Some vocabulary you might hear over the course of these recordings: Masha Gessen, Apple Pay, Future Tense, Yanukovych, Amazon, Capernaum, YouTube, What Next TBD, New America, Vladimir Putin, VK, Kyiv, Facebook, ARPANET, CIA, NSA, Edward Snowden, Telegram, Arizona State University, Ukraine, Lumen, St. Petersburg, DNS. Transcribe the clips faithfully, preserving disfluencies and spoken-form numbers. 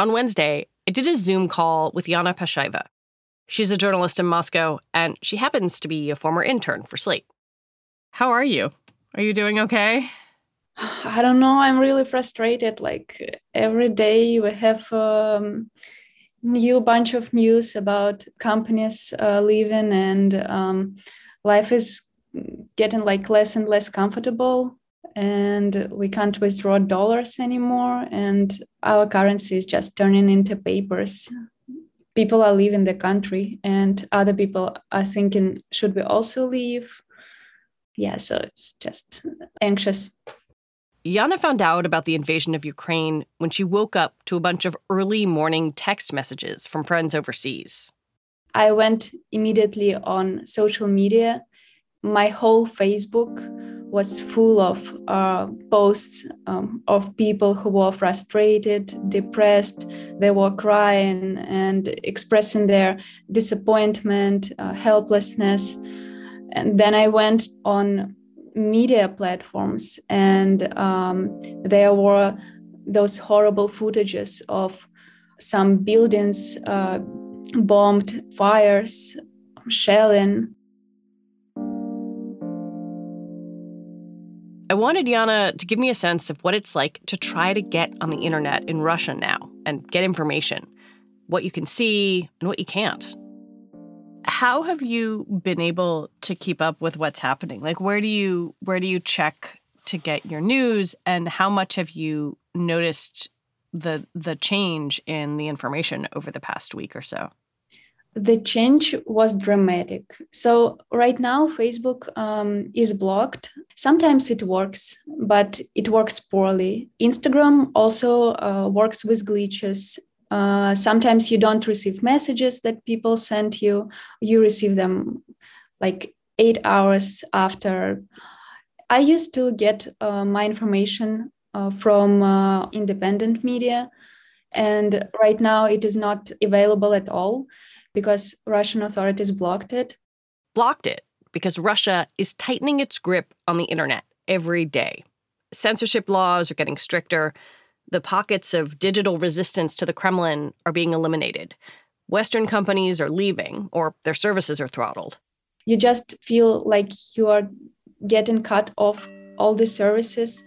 On Wednesday, I did a Zoom call with Yana Pashayeva. She's a journalist in Moscow, and she happens to be a former intern for Slate. How are you? Are you doing okay? I don't know. I'm really frustrated. Like, every day we have a um, new bunch of news about companies uh, leaving, and um, life is getting like less and less comfortable. And we can't withdraw dollars anymore. And our currency is just turning into papers. People are leaving the country, and other people are thinking, should we also leave? Yeah, so it's just anxious. Yana found out about the invasion of Ukraine when she woke up to a bunch of early morning text messages from friends overseas. I went immediately on social media. My whole Facebook was full of uh, posts um, of people who were frustrated, depressed. They were crying and expressing their disappointment, uh, helplessness. And then I went on media platforms, and um, there were those horrible footages of some buildings uh, bombed, fires, shelling. I wanted Yana to give me a sense of what it's like to try to get on the internet in Russia now and get information, what you can see and what you can't. How have you been able to keep up with what's happening? Like, where do you where do you check to get your news, and how much have you noticed the the change in the information over the past week or so? The change was dramatic. So right now, Facebook um, is blocked. Sometimes it works, but it works poorly. Instagram also uh, works with glitches. Uh, sometimes you don't receive messages that people send you. You receive them like eight hours after. I used to get uh, my information uh, from uh, independent media, and right now it is not available at all, because Russian authorities blocked it. Blocked it because Russia is tightening its grip on the internet every day. Censorship laws are getting stricter. The pockets of digital resistance to the Kremlin are being eliminated. Western companies are leaving, or their services are throttled. You just feel like you are getting cut off all the services.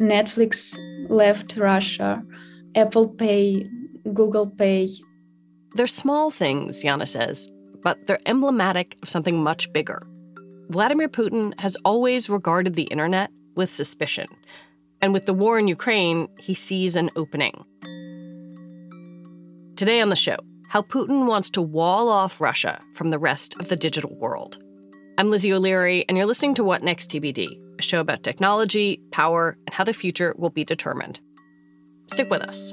Netflix left Russia, Apple Pay, Google Pay. They're small things, Yana says, but they're emblematic of something much bigger. Vladimir Putin has always regarded the internet with suspicion. And with the war in Ukraine, he sees an opening. Today on the show, how Putin wants to wall off Russia from the rest of the digital world. I'm Lizzie O'Leary, and you're listening to What Next T B D, a show about technology, power, and how the future will be determined. Stick with us.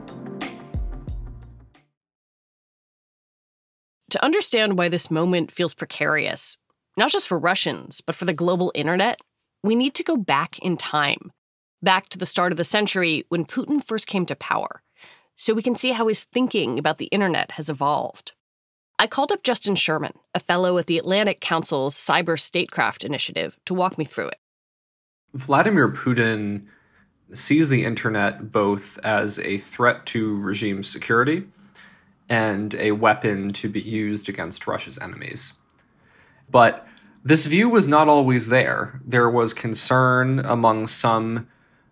To understand why this moment feels precarious, not just for Russians, but for the global internet, we need to go back in time, back to the start of the century when Putin first came to power, so we can see how his thinking about the internet has evolved. I called up Justin Sherman, a fellow at the Atlantic Council's Cyber Statecraft Initiative, to walk me through it. Vladimir Putin sees the internet both as a threat to regime security and a weapon to be used against Russia's enemies. But this view was not always there. There was concern among some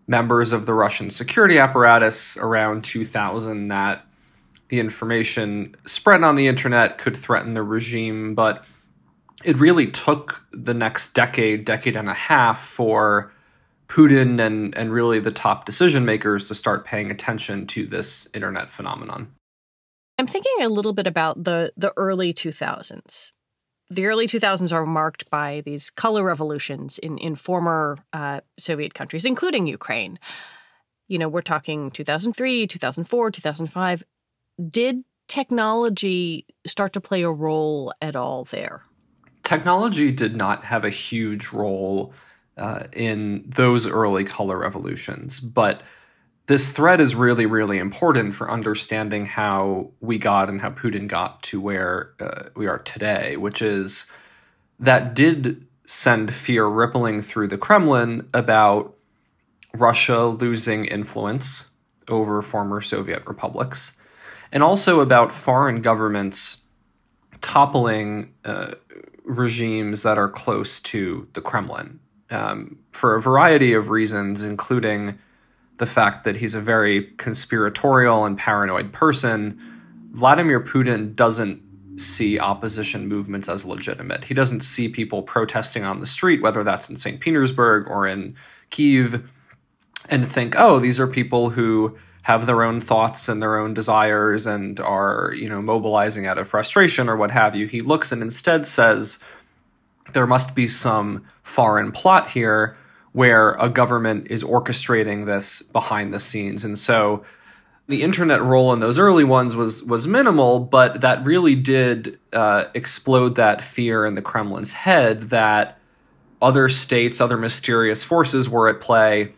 members of the Russian security apparatus around two thousand that the information spread on the internet could threaten the regime, but it really took the next decade, decade and a half for Putin and, and really the top decision makers to start paying attention to this internet phenomenon. I'm thinking a little bit about the, the early two thousands. The early two thousands are marked by these color revolutions in, in former uh, Soviet countries, including Ukraine. You know, we're talking two thousand three, two thousand four, two thousand five. Did technology start to play a role at all there? Technology did not have a huge role uh, in those early color revolutions, but this thread is really, really important for understanding how we got and how Putin got to where uh, we are today, which is that did send fear rippling through the Kremlin about Russia losing influence over former Soviet republics, and also about foreign governments toppling uh, regimes that are close to the Kremlin um, for a variety of reasons, including the fact that he's a very conspiratorial and paranoid person. Vladimir Putin doesn't see opposition movements as legitimate. He doesn't see people protesting on the street, whether that's in Saint Petersburg or in Kyiv, and think, oh, these are people who have their own thoughts and their own desires and are, you know, mobilizing out of frustration or what have you. He looks and instead says, there must be some foreign plot here where a government is orchestrating this behind the scenes. And so the internet role in those early ones was was minimal, but that really did uh, explode that fear in the Kremlin's head that other states, other mysterious forces were at play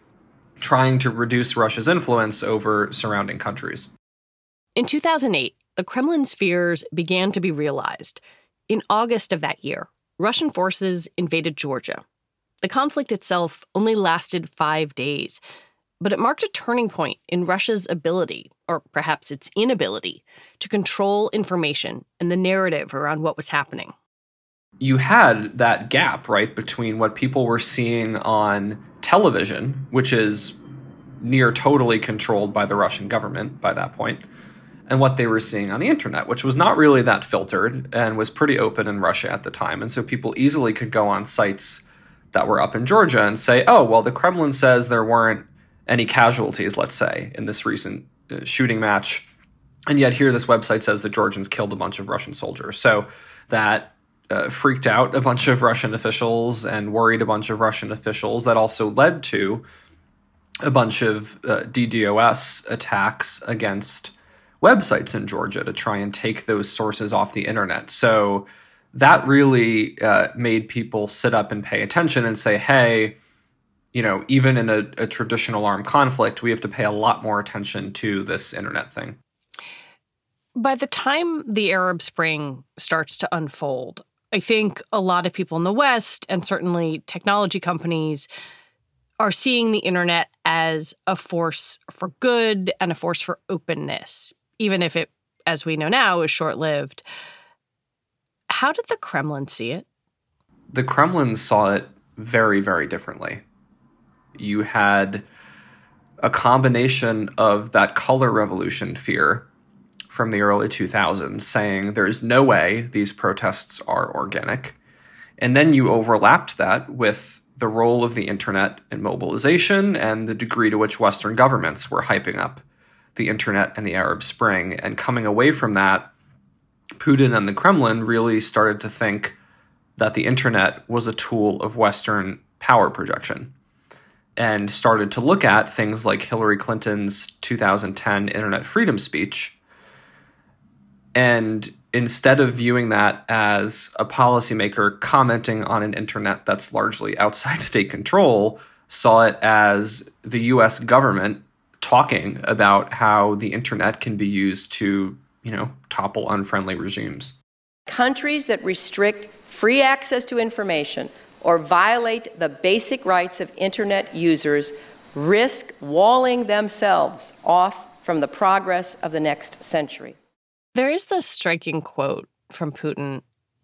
trying to reduce Russia's influence over surrounding countries. In two thousand eight, the Kremlin's fears began to be realized. In August of that year, Russian forces invaded Georgia. The conflict itself only lasted five days, but it marked a turning point in Russia's ability, or perhaps its inability, to control information and the narrative around what was happening. You had that gap, right, between what people were seeing on television, which is near totally controlled by the Russian government by that point, and what they were seeing on the internet, which was not really that filtered and was pretty open in Russia at the time. And so people easily could go on sites that were up in Georgia and say, oh, well, the Kremlin says there weren't any casualties, let's say, in this recent uh, shooting match. And yet here this website says the Georgians killed a bunch of Russian soldiers. So that uh, freaked out a bunch of Russian officials and worried a bunch of Russian officials. That also led to a bunch of uh, DDoS attacks against websites in Georgia to try and take those sources off the internet. So that really uh, made people sit up and pay attention and say, hey, you know, even in a, a traditional armed conflict, we have to pay a lot more attention to this internet thing. By the time the Arab Spring starts to unfold, I think a lot of people in the West and certainly technology companies are seeing the internet as a force for good and a force for openness, even if it, as we know now, is short-lived. How did the Kremlin see it? The Kremlin saw it very, very differently. You had a combination of that color revolution fear from the early two thousands saying there's no way these protests are organic. And then you overlapped that with the role of the internet in mobilization and the degree to which Western governments were hyping up the internet and the Arab Spring. And coming away from that, Putin and the Kremlin really started to think that the internet was a tool of Western power projection and started to look at things like Hillary Clinton's two thousand ten internet freedom speech. And instead of viewing that as a policymaker commenting on an internet that's largely outside state control, saw it as the U S government talking about how the internet can be used to, you know, topple unfriendly regimes. Countries that restrict free access to information, or violate the basic rights of internet users risk walling themselves off from the progress of the next century. There is this striking quote from Putin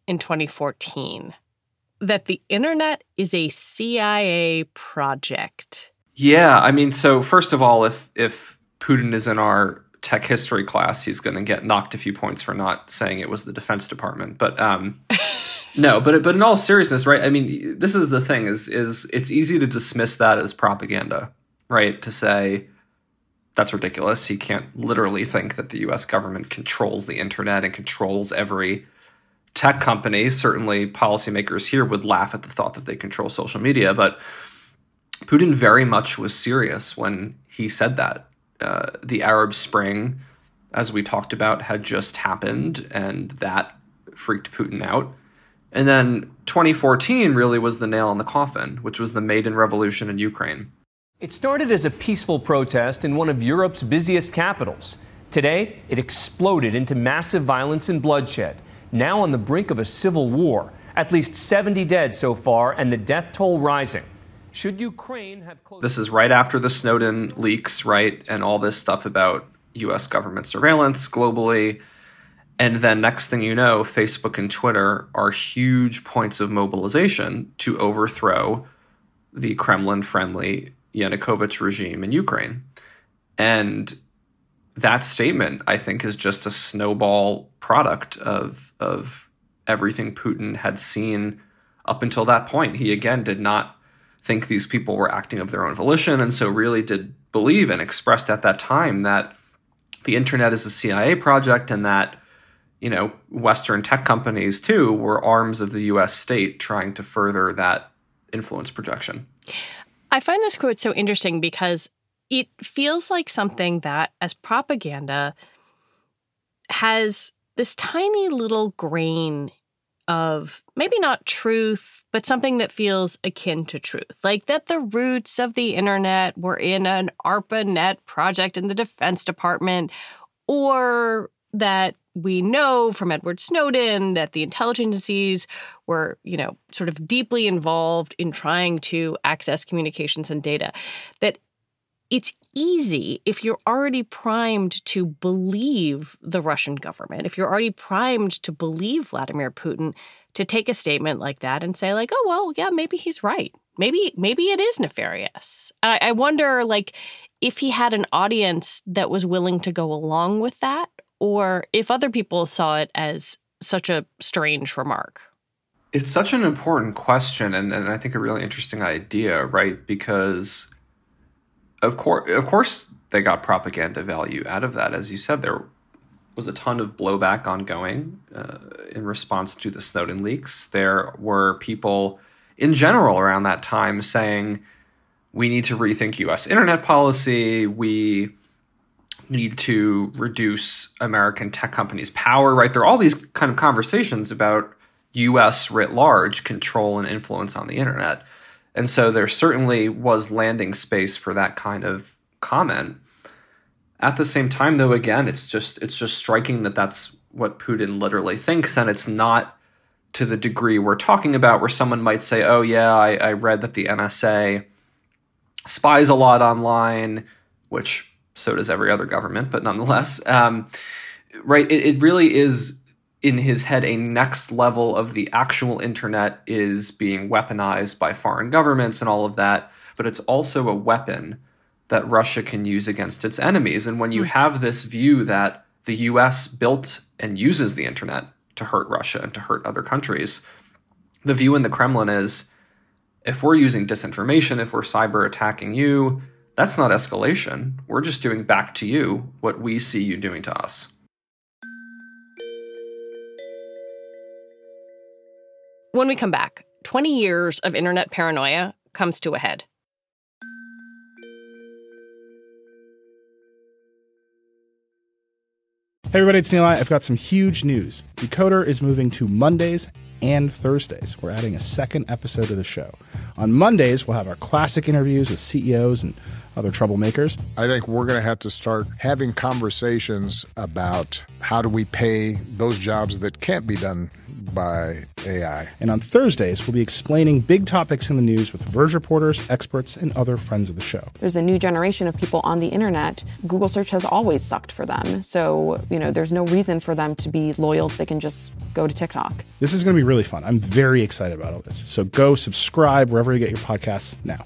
in twenty fourteen that the internet is a C I A project. Yeah, I mean, so first of all, if if Putin is in our tech history class, he's going to get knocked a few points for not saying it was the Defense Department. But um, no, but but in all seriousness, right? I mean, this is the thing: is is it's easy to dismiss that as propaganda, right? To say that's ridiculous. He can't literally think that the U S government controls the internet and controls every tech company. Certainly, policymakers here would laugh at the thought that they control social media, but Putin very much was serious when he said that. Uh, the Arab Spring, as we talked about, had just happened, and that freaked Putin out. And then twenty fourteen really was the nail in the coffin, which was the Maidan revolution in Ukraine. It started as a peaceful protest in one of Europe's busiest capitals. Today, it exploded into massive violence and bloodshed, now on the brink of a civil war. At least seventy dead so far, and the death toll rising. Should Ukraine have closed? This is right after the Snowden leaks, right? And all this stuff about U S government surveillance globally. And then next thing you know, Facebook and Twitter are huge points of mobilization to overthrow the Kremlin-friendly Yanukovych regime in Ukraine. And that statement, I think, is just a snowball product of, of everything Putin had seen up until that point. He, again, did not think these people were acting of their own volition, and so really did believe and expressed at that time that the internet is a C I A project and that, you know, Western tech companies, too, were arms of the U S state trying to further that influence projection. I find this quote so interesting because it feels like something that, as propaganda, has this tiny little grain of maybe not truth, but something that feels akin to truth, like that the roots of the internet were in an ARPANET project in the Defense Department, or that we know from Edward Snowden that the intelligence agencies were, you know, sort of deeply involved in trying to access communications and data. That it's easy, if you're already primed to believe the Russian government, if you're already primed to believe Vladimir Putin, to take a statement like that and say, like, oh, well, yeah, maybe he's right. Maybe maybe it is nefarious. I, I wonder, like, if he had an audience that was willing to go along with that, or if other people saw it as such a strange remark. It's such an important question, and, and I think a really interesting idea, right? Because Of course, of course, they got propaganda value out of that. As you said, there was a ton of blowback ongoing uh, in response to the Snowden leaks. There were people in general around that time saying, we need to rethink U S internet policy. We need to reduce American tech companies' power, right? There are all these kind of conversations about U S writ large control and influence on the internet. And so there certainly was landing space for that kind of comment. At the same time, though, again, it's just it's just striking that that's what Putin literally thinks. And it's not to the degree we're talking about where someone might say, oh, yeah, I, I read that the N S A spies a lot online, which so does every other government. But nonetheless, um, right, it, it really is in his head, a next level of the actual internet is being weaponized by foreign governments and all of that, but it's also a weapon that Russia can use against its enemies. And when you have this view that the U S built and uses the internet to hurt Russia and to hurt other countries, the view in the Kremlin is, if we're using disinformation, if we're cyber attacking you, that's not escalation. We're just doing back to you what we see you doing to us. When we come back, twenty years of internet paranoia comes to a head. Hey everybody, it's Neil. I've got some huge news. Decoder is moving to Mondays and Thursdays. We're adding a second episode to the show. On Mondays, we'll have our classic interviews with C E Os and other troublemakers. I think we're going to have to start having conversations about how do we pay those jobs that can't be done by A I. And on Thursdays, we'll be explaining big topics in the news with Verge reporters, experts, and other friends of the show. There's a new generation of people on the internet. Google search has always sucked for them. So, you know, there's no reason for them to be loyal. They can just go to TikTok. This is going to be really fun. I'm very excited about all this. So go subscribe wherever you get your podcasts now.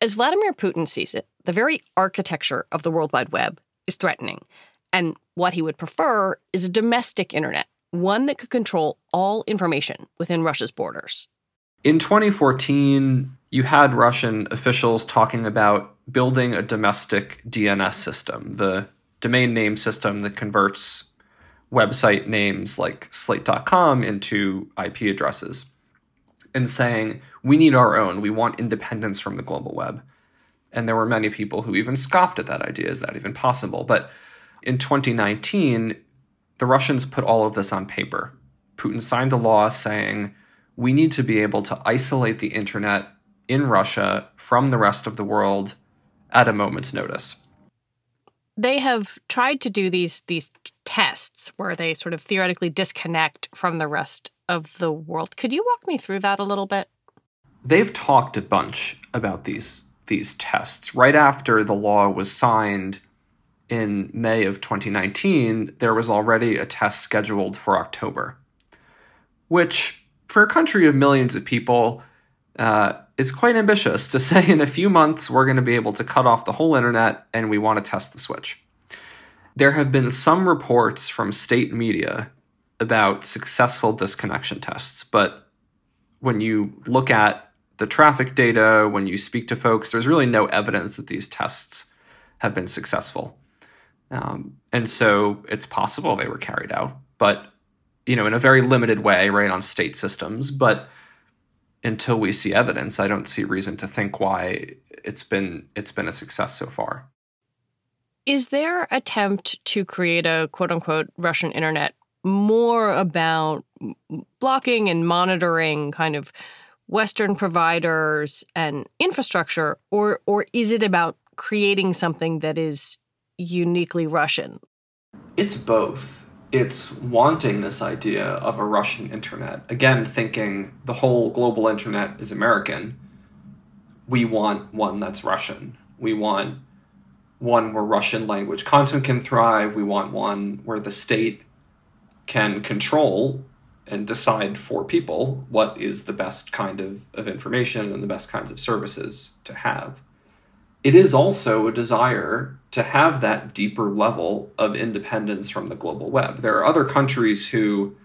As Vladimir Putin sees it, the very architecture of the World Wide Web is threatening. And what he would prefer is a domestic internet, one that could control all information within Russia's borders. In twenty fourteen, you had Russian officials talking about building a domestic D N S system, the domain name system that converts website names like slate dot com into I P addresses, and saying, we need our own. We want independence from the global web. And there were many people who even scoffed at that idea. Is that even possible? But in twenty nineteen, the Russians put all of this on paper. Putin signed a law saying, we need to be able to isolate the internet in Russia from the rest of the world at a moment's notice. They have tried to do these, these tests where they sort of theoretically disconnect from the rest of the world. Could you walk me through that a little bit? They've talked a bunch about these these tests. Right after the law was signed in May of twenty nineteen, there was already a test scheduled for October, which for a country of millions of people uh, is quite ambitious to say in a few months we're going to be able to cut off the whole internet and we want to test the switch. There have been some reports from state media about successful disconnection tests, but when you look at the traffic data, when you speak to folks, there's really no evidence that these tests have been successful. Um, and so it's possible they were carried out, but, you know, in a very limited way, right, on state systems. But until we see evidence, I don't see reason to think why it's been it's been a success so far. Is their attempt to create a quote-unquote Russian internet more about blocking and monitoring kind of Western providers and infrastructure, or or is it about creating something that is uniquely Russian? It's both. It's wanting this idea of a Russian internet. Again, thinking the whole global internet is American. We want one that's Russian. We want one where Russian language content can thrive. We want one where the state can control and decide for people what is the best kind of, of information and the best kinds of services to have. It is also a desire to have that deeper level of independence from the global web. There are other countries who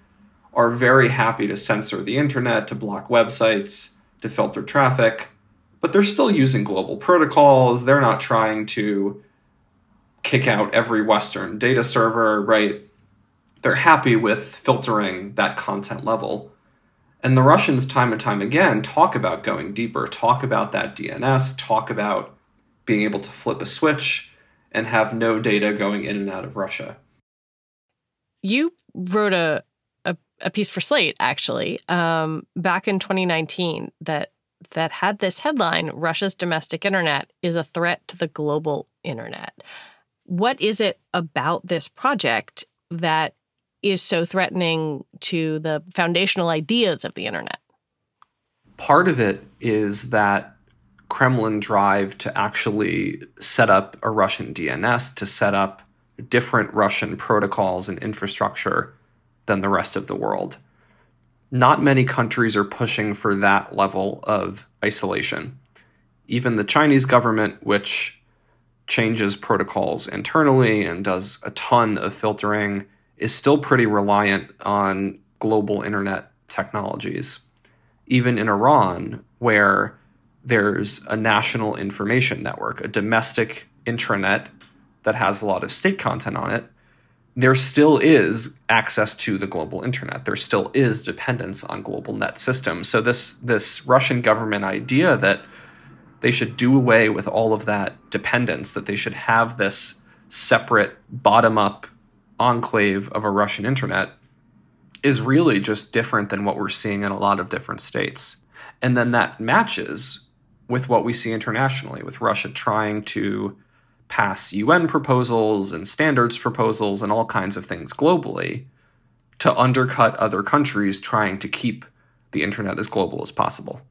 are very happy to censor the internet, to block websites, to filter traffic, but they're still using global protocols. They're not trying to kick out every Western data server, right? They're happy with filtering that content level. And the Russians time and time again talk about going deeper, talk about that D N S, talk about being able to flip a switch and have no data going in and out of Russia. You wrote a a, a piece for Slate, actually, um, back in twenty nineteen that that had this headline, Russia's domestic internet is a threat to the global internet. What is it about this project that is so threatening to the foundational ideas of the internet? Part of it is that Kremlin drive to actually set up a Russian D N S, to set up different Russian protocols and infrastructure than the rest of the world. Not many countries are pushing for that level of isolation. Even the Chinese government, which changes protocols internally and does a ton of filtering, is still pretty reliant on global internet technologies. Even in Iran, where there's a national information network, a domestic intranet that has a lot of state content on it, there still is access to the global internet. There still is dependence on global net systems. So this, this Russian government idea that they should do away with all of that dependence, that they should have this separate bottom-up enclave of a Russian internet, is really just different than what we're seeing in a lot of different states. And then that matches with what we see internationally, with Russia trying to pass U N proposals and standards proposals and all kinds of things globally to undercut other countries trying to keep the internet as global as possible.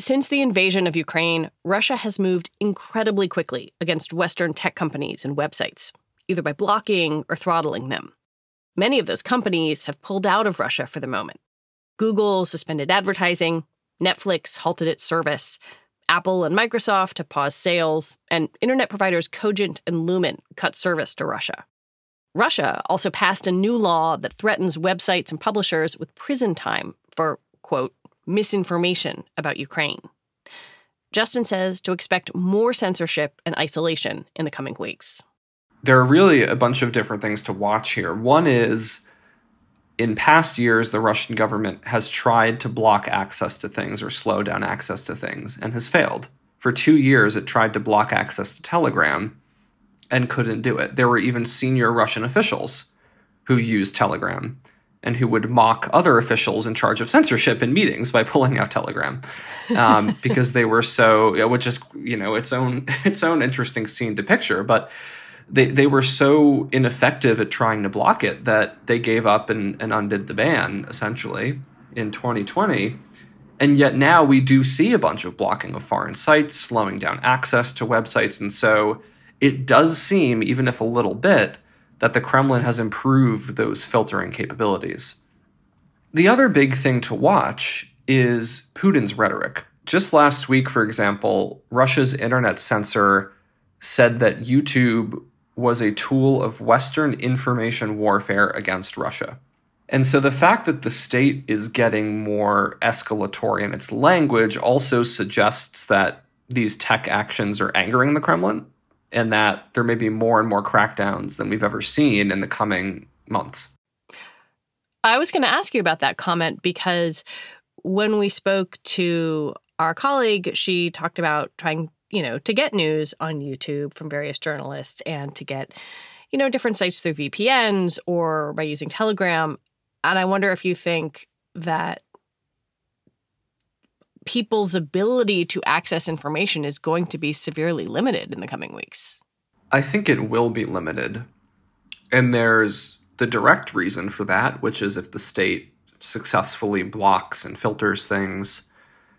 Since the invasion of Ukraine, Russia has moved incredibly quickly against Western tech companies and websites, either by blocking or throttling them. Many of those companies have pulled out of Russia for the moment. Google suspended advertising, Netflix halted its service, Apple and Microsoft have paused sales, and internet providers Cogent and Lumen cut service to Russia. Russia also passed a new law that threatens websites and publishers with prison time for, quote, misinformation about Ukraine. Justin says to expect more censorship and isolation in the coming weeks. There are really a bunch of different things to watch here. One is, in past years, the Russian government has tried to block access to things or slow down access to things and has failed. For two years, it tried to block access to Telegram and couldn't do it. There were even senior Russian officials who used Telegram and who would mock other officials in charge of censorship in meetings by pulling out Telegram um, because they were so, which is, you know, its own its own interesting scene to picture, but They they were so ineffective at trying to block it that they gave up and, and undid the ban, essentially, in twenty twenty. And yet now we do see a bunch of blocking of foreign sites, slowing down access to websites. And so it does seem, even if a little bit, that the Kremlin has improved those filtering capabilities. The other big thing to watch is Putin's rhetoric. Just last week, for example, Russia's internet censor said that YouTube was a tool of Western information warfare against Russia. And so the fact that the state is getting more escalatory in its language also suggests that these tech actions are angering the Kremlin and that there may be more and more crackdowns than we've ever seen in the coming months. I was going to ask you about that comment because when we spoke to our colleague, she talked about trying you know, to get news on YouTube from various journalists and to get, you know, different sites through V P Ns or by using Telegram. And I wonder if you think that people's ability to access information is going to be severely limited in the coming weeks. I think it will be limited. And there's the direct reason for that, which is if the state successfully blocks and filters things.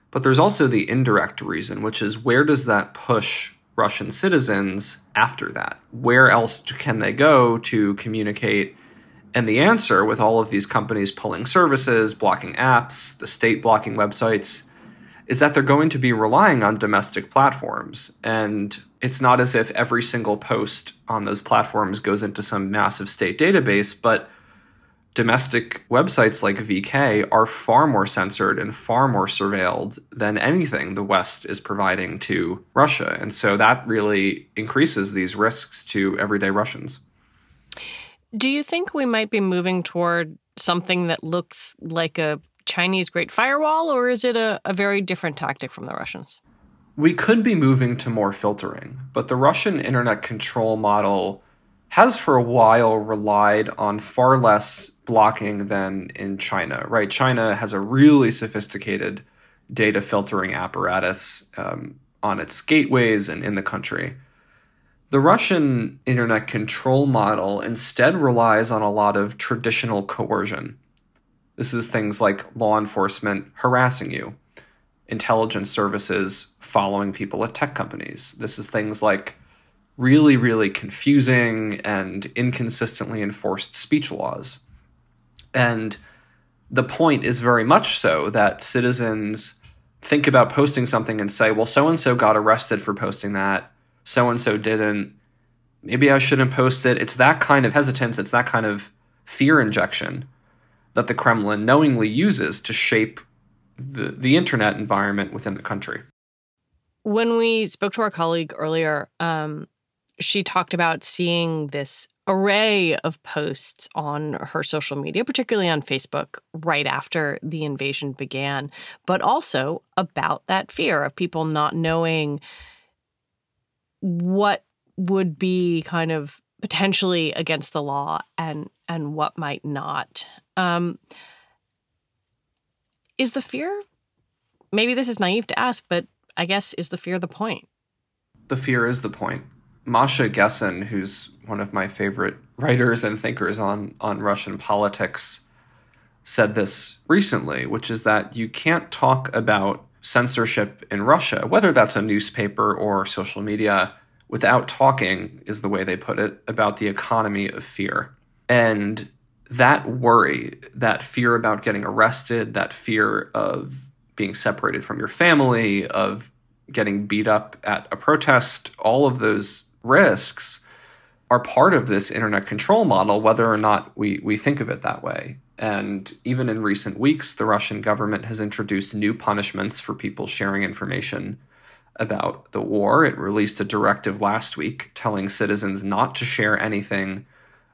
But there's also the indirect reason, which is where does that push Russian citizens after that? Where else can they go to communicate? And the answer, with all of these companies pulling services, blocking apps, the state blocking websites, is that they're going to be relying on domestic platforms. And it's not as if every single post on those platforms goes into some massive state database, but domestic websites like V K are far more censored and far more surveilled than anything the West is providing to Russia. And so that really increases these risks to everyday Russians. Do you think we might be moving toward something that looks like a Chinese Great Firewall, or is it a, a very different tactic from the Russians? We could be moving to more filtering, but the Russian internet control model has for a while relied on far less blocking than in China, right? China has a really sophisticated data filtering apparatus um, on its gateways and in the country. The Russian internet control model instead relies on a lot of traditional coercion. This is things like law enforcement harassing you, intelligence services following people at tech companies. This is things like really, really confusing and inconsistently enforced speech laws. And the point is very much so that citizens think about posting something and say, well, so-and-so got arrested for posting that. So-and-so didn't, maybe I shouldn't post it. It's that kind of hesitance, it's that kind of fear injection that the Kremlin knowingly uses to shape the, the internet environment within the country. When we spoke to our colleague earlier, um, she talked about seeing this array of posts on her social media, particularly on Facebook, right after the invasion began, but also about that fear of people not knowing what would be kind of potentially against the law and and what might not. Um, is the fear, maybe this is naive to ask, but I guess is the fear the point? The fear is the point. Masha Gessen, who's one of my favorite writers and thinkers on, on Russian politics, said this recently, which is that you can't talk about censorship in Russia, whether that's a newspaper or social media, without talking, is the way they put it, about the economy of fear. And that worry, that fear about getting arrested, that fear of being separated from your family, of getting beat up at a protest, all of those risks are part of this internet control model, whether or not we, we think of it that way. And even in recent weeks, the Russian government has introduced new punishments for people sharing information about the war. It released a directive last week telling citizens not to share anything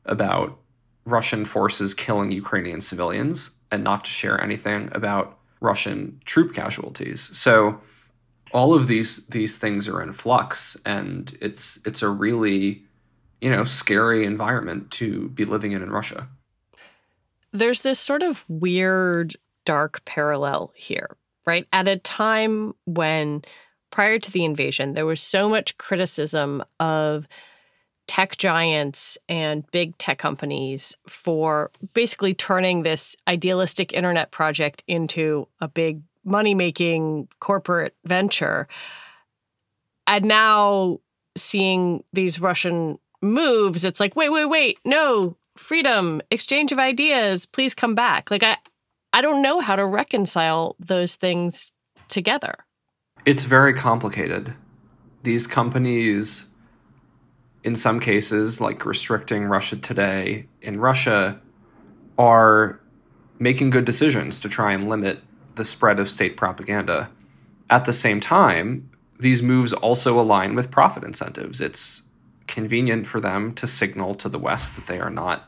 about Russian forces killing Ukrainian civilians and not to share anything about Russian troop casualties. So all of these these things are in flux, and it's it's a really, you know, scary environment to be living in in Russia. There's this sort of weird, dark parallel here, right? At a time when, prior to the invasion, there was so much criticism of tech giants and big tech companies for basically turning this idealistic internet project into a big money-making corporate venture. And now seeing these Russian moves, it's like, wait, wait, wait, no, freedom, exchange of ideas, please come back. Like, I, I don't know how to reconcile those things together. It's very complicated. These companies, in some cases, like restricting Russia Today in Russia, are making good decisions to try and limit the spread of state propaganda. At the same time, these moves also align with profit incentives. It's convenient for them to signal to the West that they are not,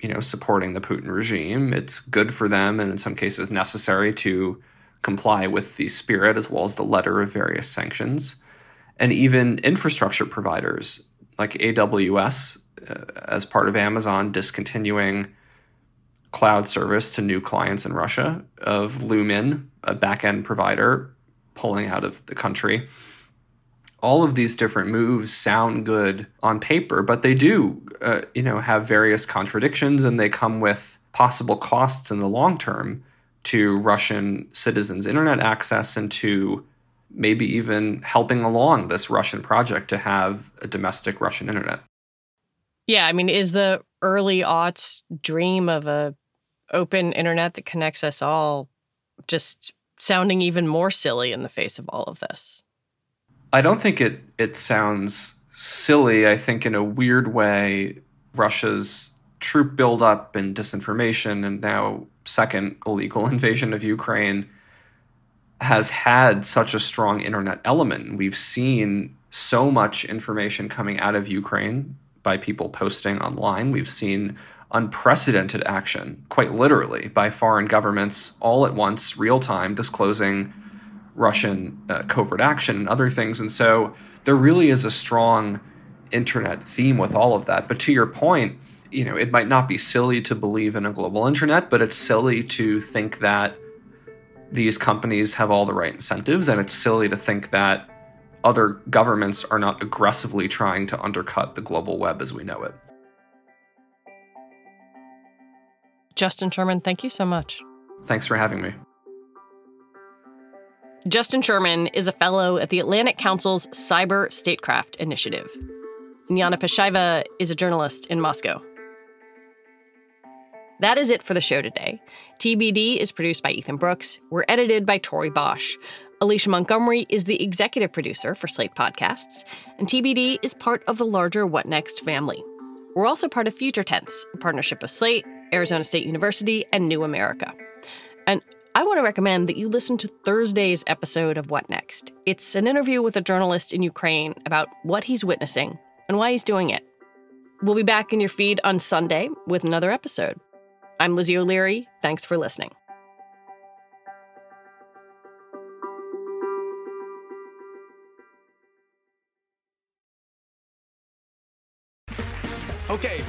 you know, supporting the Putin regime. It's good for them, and in some cases necessary, to comply with the spirit as well as the letter of various sanctions. And even infrastructure providers like A W S, uh, as part of Amazon, discontinuing cloud service to new clients in Russia, of Lumen, a back-end provider, pulling out of the country. All of these different moves sound good on paper, but they do, uh, you know, have various contradictions, and they come with possible costs in the long term to Russian citizens' internet access and to maybe even helping along this Russian project to have a domestic Russian internet. Yeah, I mean, is the early aughts dream of a open internet that connects us all just sounding even more silly in the face of all of this? I don't think it, it sounds silly. I think in a weird way, Russia's troop buildup and disinformation and now second illegal invasion of Ukraine has had such a strong internet element. We've seen so much information coming out of Ukraine by people posting online. We've seen unprecedented action, quite literally, by foreign governments all at once, real time, disclosing Russian uh, covert action and other things. And so there really is a strong internet theme with all of that. But to your point, you know, it might not be silly to believe in a global internet, but it's silly to think that these companies have all the right incentives, and it's silly to think that other governments are not aggressively trying to undercut the global web as we know it. Justin Sherman, thank you so much. Thanks for having me. Justin Sherman is a fellow at the Atlantic Council's Cyber Statecraft Initiative. And Yana Pashayeva is a journalist in Moscow. That is it for the show today. T B D is produced by Ethan Brooks. We're edited by Tori Bosch. Alicia Montgomery is the executive producer for Slate Podcasts, and T B D is part of the larger What Next family. We're also part of Future Tense, a partnership of Slate, Arizona State University, and New America. And I want to recommend that you listen to Thursday's episode of What Next. It's an interview with a journalist in Ukraine about what he's witnessing and why he's doing it. We'll be back in your feed on Sunday with another episode. I'm Lizzie O'Leary. Thanks for listening. Okay,